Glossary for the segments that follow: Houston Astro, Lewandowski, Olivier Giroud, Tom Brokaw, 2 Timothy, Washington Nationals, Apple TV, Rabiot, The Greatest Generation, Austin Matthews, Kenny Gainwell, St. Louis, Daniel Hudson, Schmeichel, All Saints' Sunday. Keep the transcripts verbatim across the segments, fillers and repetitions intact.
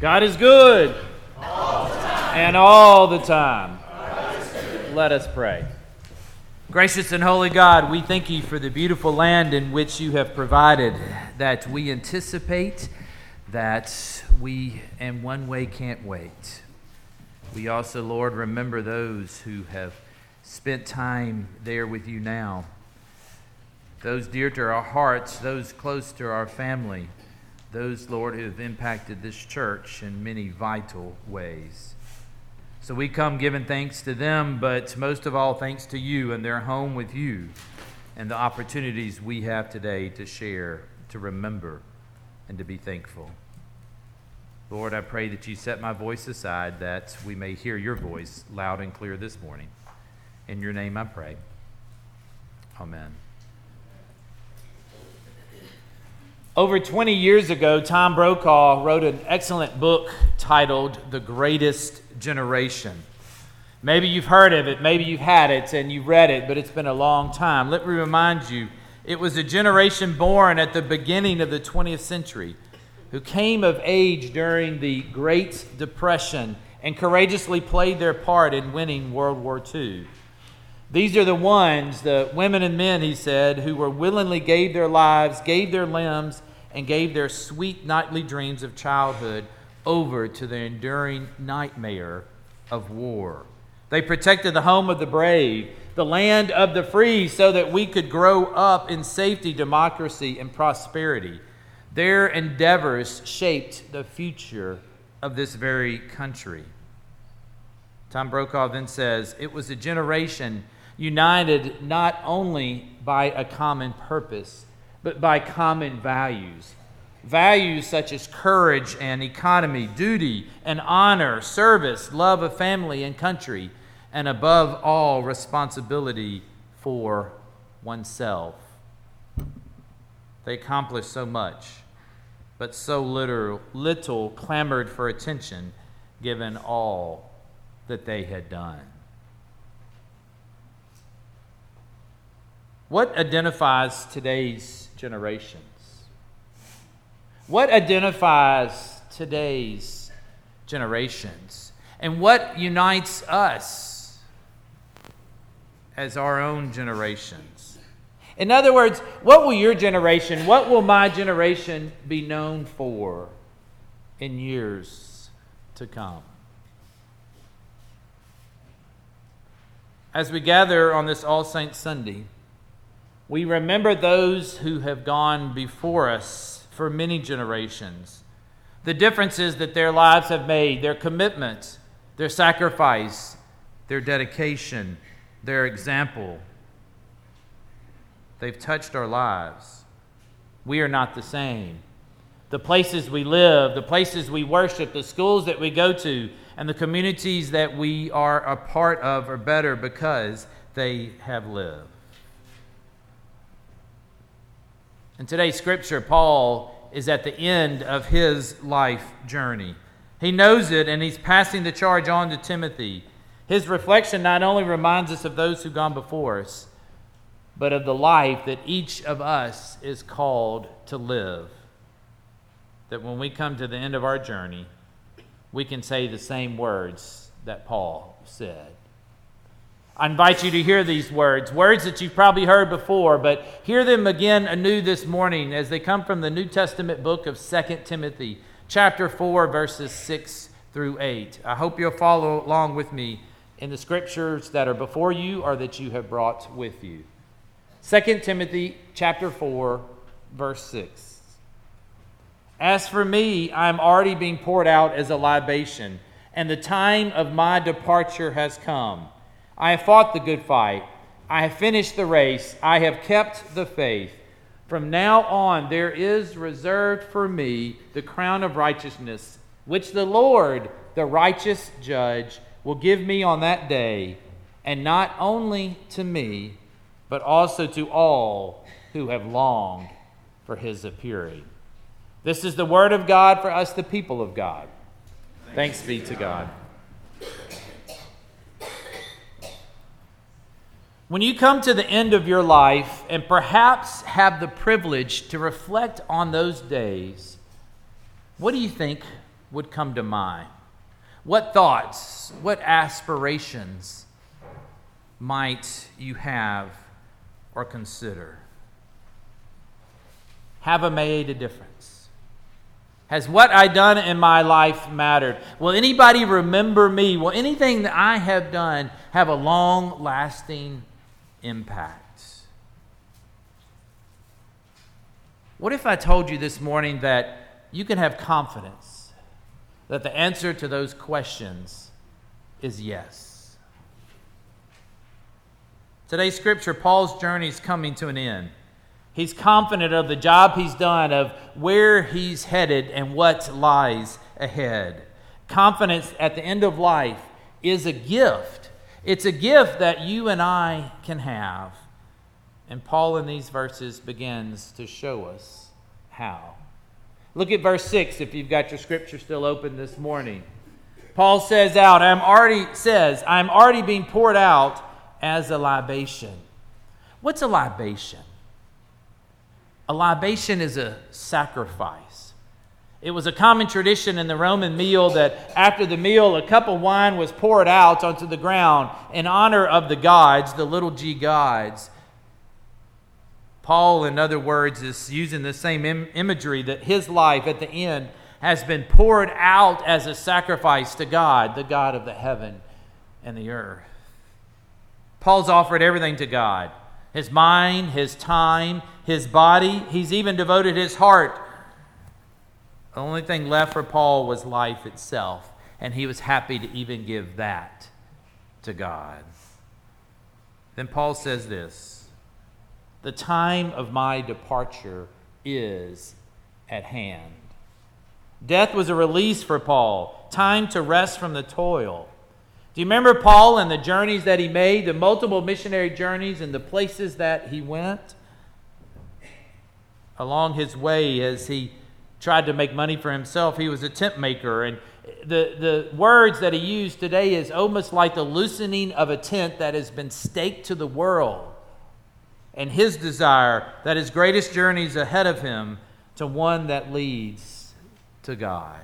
God is good. All the time. And all the time. Let us pray. Gracious and holy God, we thank you for the beautiful land in which you have provided, that we anticipate, that we in one way can't wait. We also, Lord, remember those who have spent time there with you now, those dear to our hearts, those close to our family, those, Lord, who have impacted this church in many vital ways. So we come giving thanks to them, but most of all, thanks to you and their home with you and the opportunities we have today to share, to remember, and to be thankful. Lord, I pray that you set my voice aside, that we may hear your voice loud and clear this morning. In your name I pray. Amen. Over twenty years ago, Tom Brokaw wrote an excellent book titled The Greatest Generation. Maybe you've heard of it, maybe you've had it, and you've read it, but it's been a long time. Let me remind you, it was a generation born at the beginning of the twentieth century who came of age during the Great Depression and courageously played their part in winning World War Two. These are the ones, the women and men, he said, who were willingly gave their lives, gave their limbs, and gave their sweet nightly dreams of childhood over to the enduring nightmare of war. They protected the home of the brave, the land of the free, so that we could grow up in safety, democracy, and prosperity. Their endeavors shaped the future of this very country. Tom Brokaw then says, it was a generation united not only by a common purpose, but by common values. Values such as courage and economy, duty and honor, service, love of family and country, and above all, responsibility for oneself. They accomplished so much, but so little, little clamored for attention given all that they had done. What identifies today's generation? What identifies today's generations? And what unites us as our own generations? In other words, what will your generation, what will my generation be known for in years to come? As we gather on this All Saints' Sunday, we remember those who have gone before us for many generations, the differences that their lives have made, their commitment, their sacrifice, their dedication, their example. They've touched our lives. We are not the same. The places we live, the places we worship, the schools that we go to, and the communities that we are a part of are better because they have lived. In today's scripture, Paul is at the end of his life journey. He knows it, and he's passing the charge on to Timothy. His reflection not only reminds us of those who've gone before us, but of the life that each of us is called to live. That when we come to the end of our journey, we can say the same words that Paul said. I invite you to hear these words, words that you've probably heard before, but hear them again anew this morning as they come from the New Testament book of Second Timothy, chapter four, verses six through eight. I hope you'll follow along with me in the scriptures that are before you or that you have brought with you. Second Timothy, chapter four, verse six. As for me, I am already being poured out as a libation, and the time of my departure has come. I have fought the good fight. I have finished the race. I have kept the faith. From now on, there is reserved for me the crown of righteousness, which the Lord, the righteous judge, will give me on that day, and not only to me, but also to all who have longed for his appearing. This is the word of God for us, the people of God. Thanks, Thanks be to God. When you come to the end of your life and perhaps have the privilege to reflect on those days, what do you think would come to mind? What thoughts, what aspirations might you have or consider? Have I made a difference? Has what I done in my life mattered? Will anybody remember me? Will anything that I have done have a long-lasting impact? What if I told you this morning that you can have confidence that the answer to those questions is yes? Today's scripture, Paul's journey is coming to an end. He's confident of the job he's done, of where he's headed, and what lies ahead. Confidence at the end of life is a gift. It's a gift that you and I can have. And Paul in these verses begins to show us how. Look at verse six if you've got your scripture still open this morning. Paul says out, I'm already says, I'm already being poured out as a libation. What's a libation? A libation is a sacrifice. It was a common tradition in the Roman meal that after the meal, a cup of wine was poured out onto the ground in honor of the gods, the little g gods. Paul, in other words, is using the same im- imagery that his life at the end has been poured out as a sacrifice to God, the God of the heaven and the earth. Paul's offered everything to God, his mind, his time, his body. He's even devoted his heart. The only thing left for Paul was life itself, and he was happy to even give that to God. Then Paul says this, the time of my departure is at hand. Death was a release for Paul, time to rest from the toil. Do you remember Paul and the journeys that he made, the multiple missionary journeys and the places that he went? Along his way, as he tried to make money for himself, he was a tent maker. And the, the words that he used today is almost like the loosening of a tent that has been staked to the world. And his desire that his greatest journey is ahead of him to one that leads to God.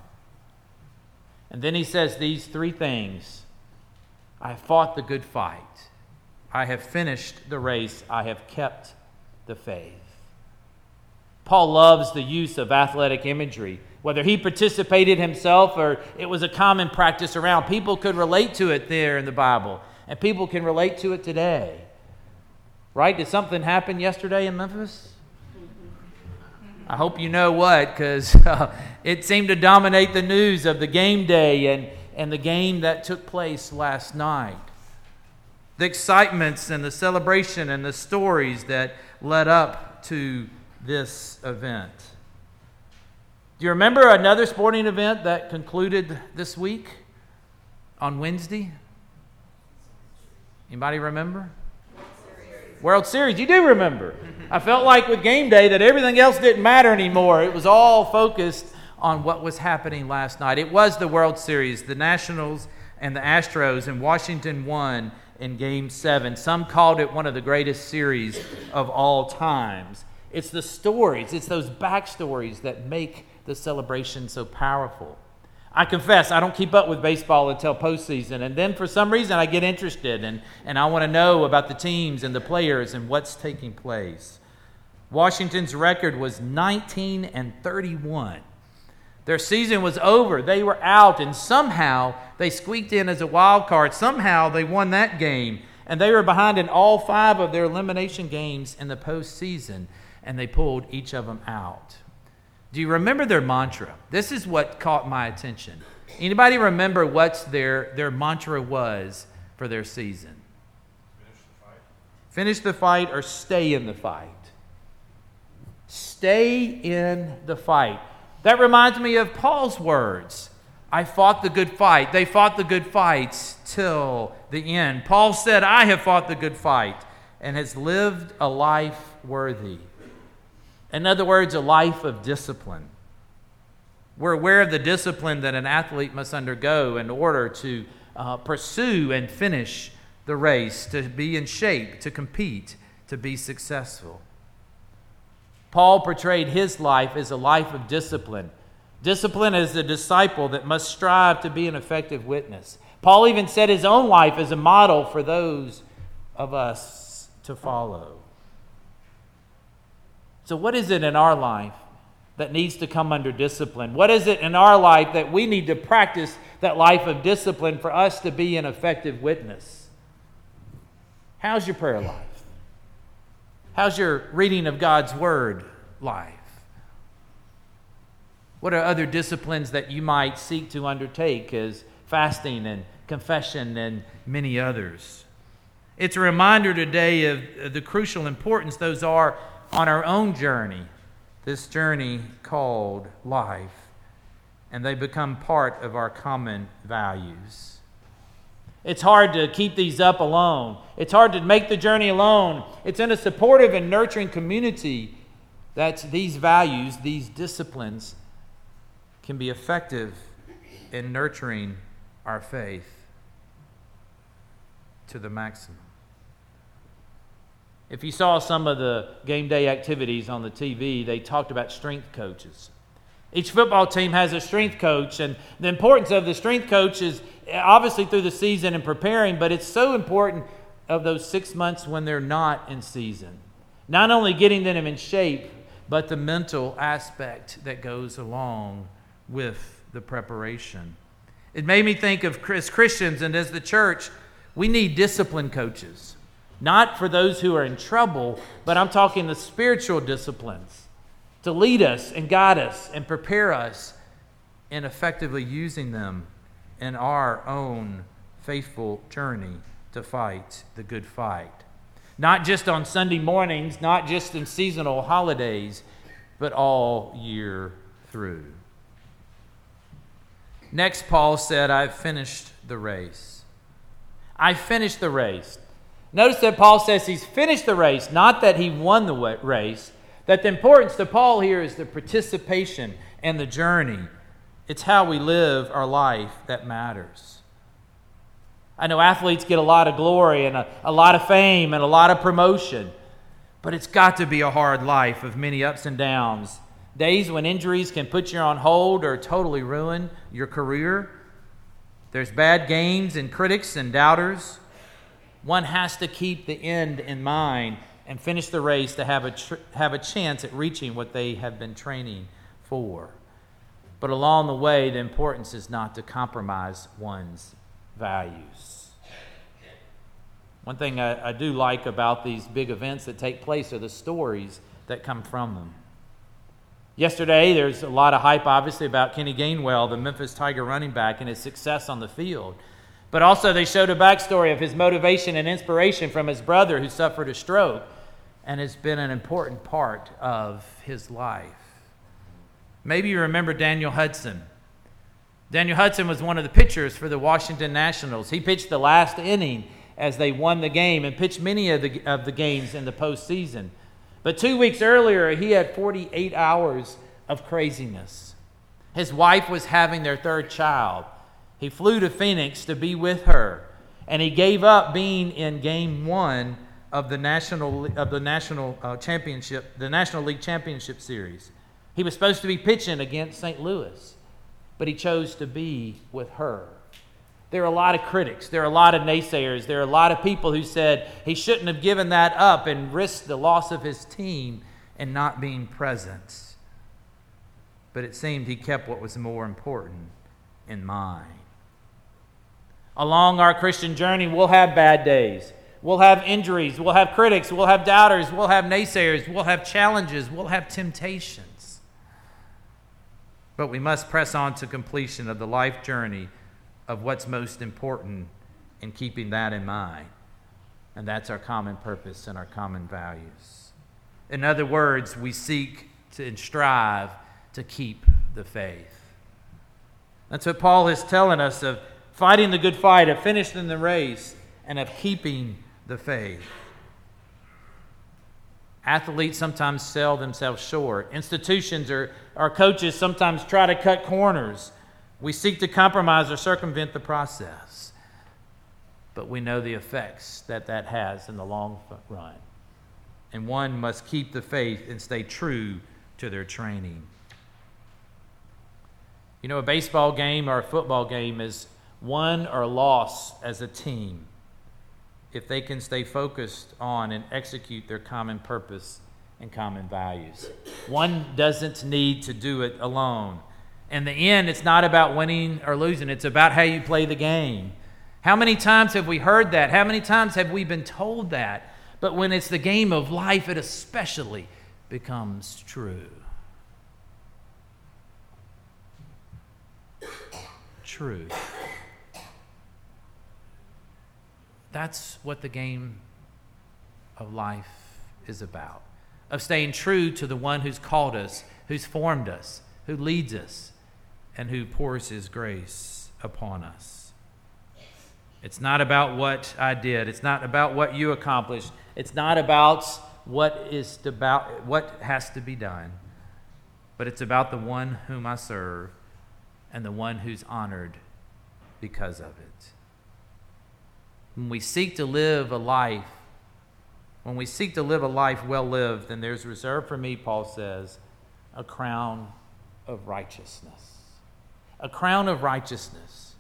And then he says these three things. I have fought the good fight. I have finished the race. I have kept the faith. Paul loves the use of athletic imagery. Whether he participated himself or it was a common practice around, people could relate to it there in the Bible. And people can relate to it today. Right? Did something happen yesterday in Memphis? I hope you know what, because uh, it seemed to dominate the news of the game day and, and the game that took place last night. The excitements and the celebration and the stories that led up to this event. Do you remember another sporting event that concluded this week on Wednesday? Anybody remember? World Series, you do remember. I felt like with game day that everything else didn't matter anymore. It was all focused on what was happening last night. It was the World Series. The Nationals and the Astros in Washington won in Game seven. Some called it one of the greatest series of all times. It's the stories. It's those backstories that make the celebration so powerful. I confess, I don't keep up with baseball until postseason, and then for some reason I get interested, and, and I want to know about the teams and the players and what's taking place. Washington's record was nineteen and thirty-one. Their season was over. They were out, and somehow they squeaked in as a wild card. Somehow they won that game, and they were behind in all five of their elimination games in the postseason, and they pulled each of them out. Do you remember their mantra? This is what caught my attention. Anybody remember what their, their mantra was for their season? Finish the fight. Finish the fight or stay in the fight. Stay in the fight. That reminds me of Paul's words. I fought the good fight. They fought the good fights till the end. Paul said, I have fought the good fight and has lived a life worthy. In other words, a life of discipline. We're aware of the discipline that an athlete must undergo in order to uh, pursue and finish the race, to be in shape, to compete, to be successful. Paul portrayed his life as a life of discipline. Discipline is the disciple that must strive to be an effective witness. Paul even set his own life as a model for those of us to follow. So what is it in our life that needs to come under discipline? What is it in our life that we need to practice that life of discipline for us to be an effective witness? How's your prayer life? How's your reading of God's Word life? What are other disciplines that you might seek to undertake as fasting and confession and many others? It's a reminder today of the crucial importance those are on our own journey, this journey called life, and they become part of our common values. It's hard to keep these up alone. It's hard to make the journey alone. It's in a supportive and nurturing community that these values, these disciplines, can be effective in nurturing our faith to the maximum. If you saw some of the game day activities on the T V, they talked about strength coaches. Each football team has a strength coach, and the importance of the strength coach is obviously through the season and preparing, but it's so important of those six months when they're not in season. Not only getting them in shape, but the mental aspect that goes along with the preparation. It made me think of, as Christians and as the church, we need discipline coaches. Not for those who are in trouble, but I'm talking the spiritual disciplines to lead us and guide us and prepare us in effectively using them in our own faithful journey to fight the good fight. Not just on Sunday mornings, not just in seasonal holidays, but all year through. Next, Paul said, I've finished the race. I finished the race. Notice that Paul says he's finished the race, not that he won the race. That the importance to Paul here is the participation and the journey. It's how we live our life that matters. I know athletes get a lot of glory and a, a lot of fame and a lot of promotion, but it's got to be a hard life of many ups and downs. Days when injuries can put you on hold or totally ruin your career. There's bad games and critics and doubters. One has to keep the end in mind and finish the race to have a tr- have a chance at reaching what they have been training for. But along the way, the importance is not to compromise one's values. One thing I, I do like about these big events that take place are the stories that come from them. Yesterday, there's a lot of hype, obviously, about Kenny Gainwell, the Memphis Tiger running back, and his success on the field. But also they showed a backstory of his motivation and inspiration from his brother who suffered a stroke and has been an important part of his life. Maybe you remember Daniel Hudson. Daniel Hudson was one of the pitchers for the Washington Nationals. He pitched the last inning as they won the game and pitched many of the, of the games in the postseason. But two weeks earlier, he had forty-eight hours of craziness. His wife was having their third child. He flew to Phoenix to be with her, and he gave up being in Game One of the national of the national uh, championship, the National League Championship Series. He was supposed to be pitching against Saint Louis, but he chose to be with her. There are a lot of critics. There are a lot of naysayers. There are a lot of people who said he shouldn't have given that up and risked the loss of his team and not being present. But it seemed he kept what was more important in mind. Along our Christian journey, we'll have bad days. We'll have injuries. We'll have critics. We'll have doubters. We'll have naysayers. We'll have challenges. We'll have temptations. But we must press on to completion of the life journey of what's most important and keeping that in mind. And that's our common purpose and our common values. In other words, we seek to and strive to keep the faith. That's what Paul is telling us of fighting the good fight, of finishing the race, and of keeping the faith. Athletes sometimes sell themselves short. Institutions or, or coaches sometimes try to cut corners. We seek to compromise or circumvent the process. But we know the effects that that has in the long run. And one must keep the faith and stay true to their training. You know, a baseball game or a football game is won or lost as a team if they can stay focused on and execute their common purpose and common values. One doesn't need to do it alone. In the end, it's not about winning or losing. It's about how you play the game. How many times have we heard that? How many times have we been told that? But when it's the game of life, it especially becomes true. True. That's what the game of life is about, of staying true to the one who's called us, who's formed us, who leads us, and who pours his grace upon us. It's not about what I did. It's not about what you accomplished. It's not about what is about what has to be done, but it's about the one whom I serve and the one who's honored because of it. When we seek to live a life, when we seek to live a life well lived, then there's reserved for me, Paul says, a crown of righteousness. A crown of righteousness.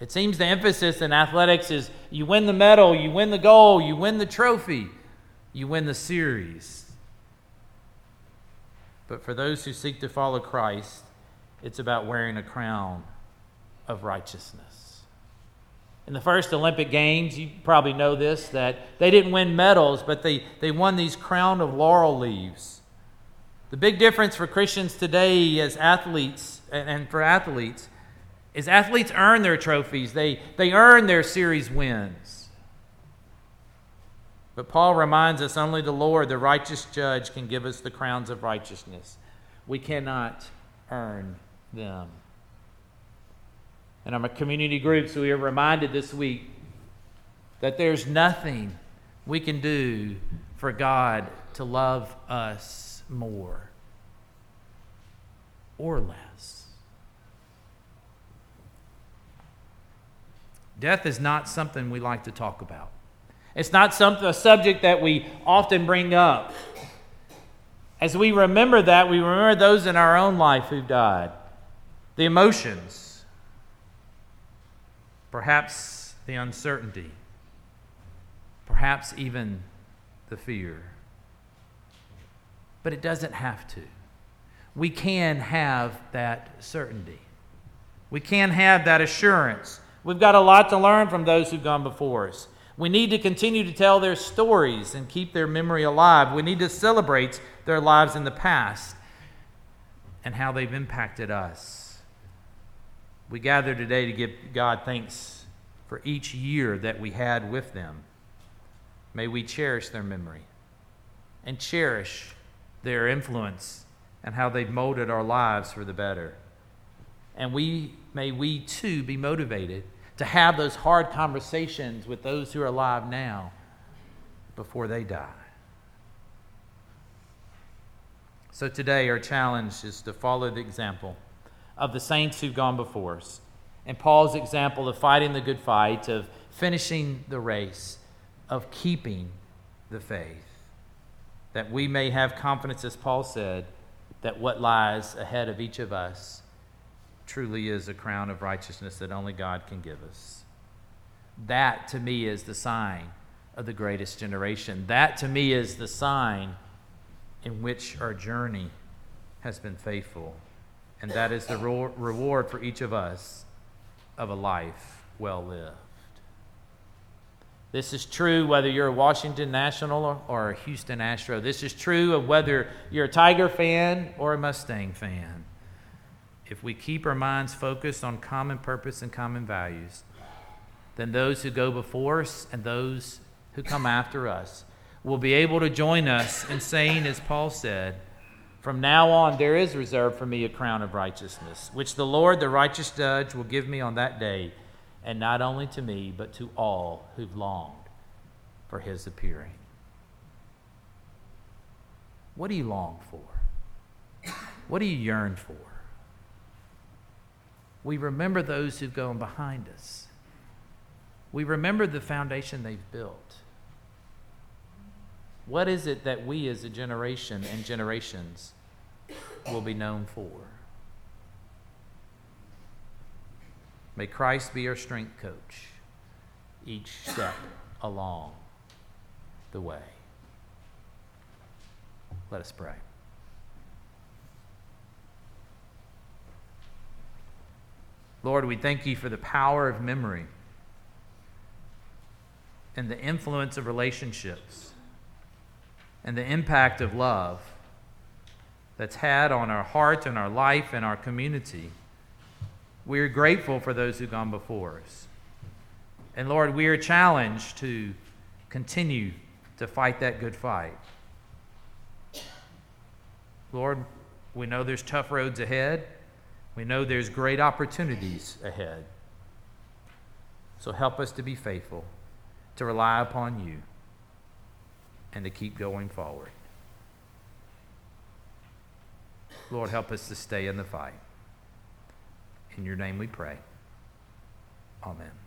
It seems the emphasis in athletics is you win the medal, you win the gold, you win the trophy, you win the series. But for those who seek to follow Christ, it's about wearing a crown of righteousness. In the first Olympic Games, you probably know this, that they didn't win medals, but they, they won these crown of laurel leaves. The big difference for Christians today as athletes and, and for athletes is athletes earn their trophies. They, they earn their series wins. But Paul reminds us only the Lord, the righteous judge, can give us the crowns of righteousness. We cannot earn them. And I'm a community group, so we are reminded this week that there's nothing we can do for God to love us more or less. Death is not something we like to talk about. It's not some, a subject that we often bring up. As we remember that, we remember those in our own life who died. The emotions, perhaps the uncertainty, perhaps even the fear. But it doesn't have to. We can have that certainty. We can have that assurance. We've got a lot to learn from those who've gone before us. We need to continue to tell their stories and keep their memory alive. We need to celebrate their lives in the past and how they've impacted us. We gather today to give God thanks for each year that we had with them. May we cherish their memory and cherish their influence and how they've molded our lives for the better. And we may we too be motivated to have those hard conversations with those who are alive now before they die. So today our challenge is to follow the example of the saints who've gone before us, and Paul's example of fighting the good fight, of finishing the race, of keeping the faith, that we may have confidence, as Paul said, that what lies ahead of each of us truly is a crown of righteousness that only God can give us. That, to me, is the sign of the greatest generation. That, to me, is the sign in which our journey has been faithful. And that is the reward for each of us of a life well lived. This is true whether you're a Washington National or a Houston Astro. This is true of whether you're a Tiger fan or a Mustang fan. If we keep our minds focused on common purpose and common values, then those who go before us and those who come after us will be able to join us in saying, as Paul said, "From now on, there is reserved for me a crown of righteousness, which the Lord, the righteous judge, will give me on that day, and not only to me, but to all who've longed for his appearing." What do you long for? What do you yearn for? We remember those who've gone behind us. We remember the foundation they've built. What is it that we as a generation and generations will be known for? May Christ be our strength coach each step along the way. Let us pray. Lord, we thank you for the power of memory and the influence of relationships and the impact of love that's had on our heart and our life and our community. We are grateful for those who've gone before us. And Lord, we are challenged to continue to fight that good fight. Lord, we know there's tough roads ahead. We know there's great opportunities ahead. So help us to be faithful, to rely upon you, and to keep going forward. Lord, help us to stay in the fight. In your name we pray. Amen.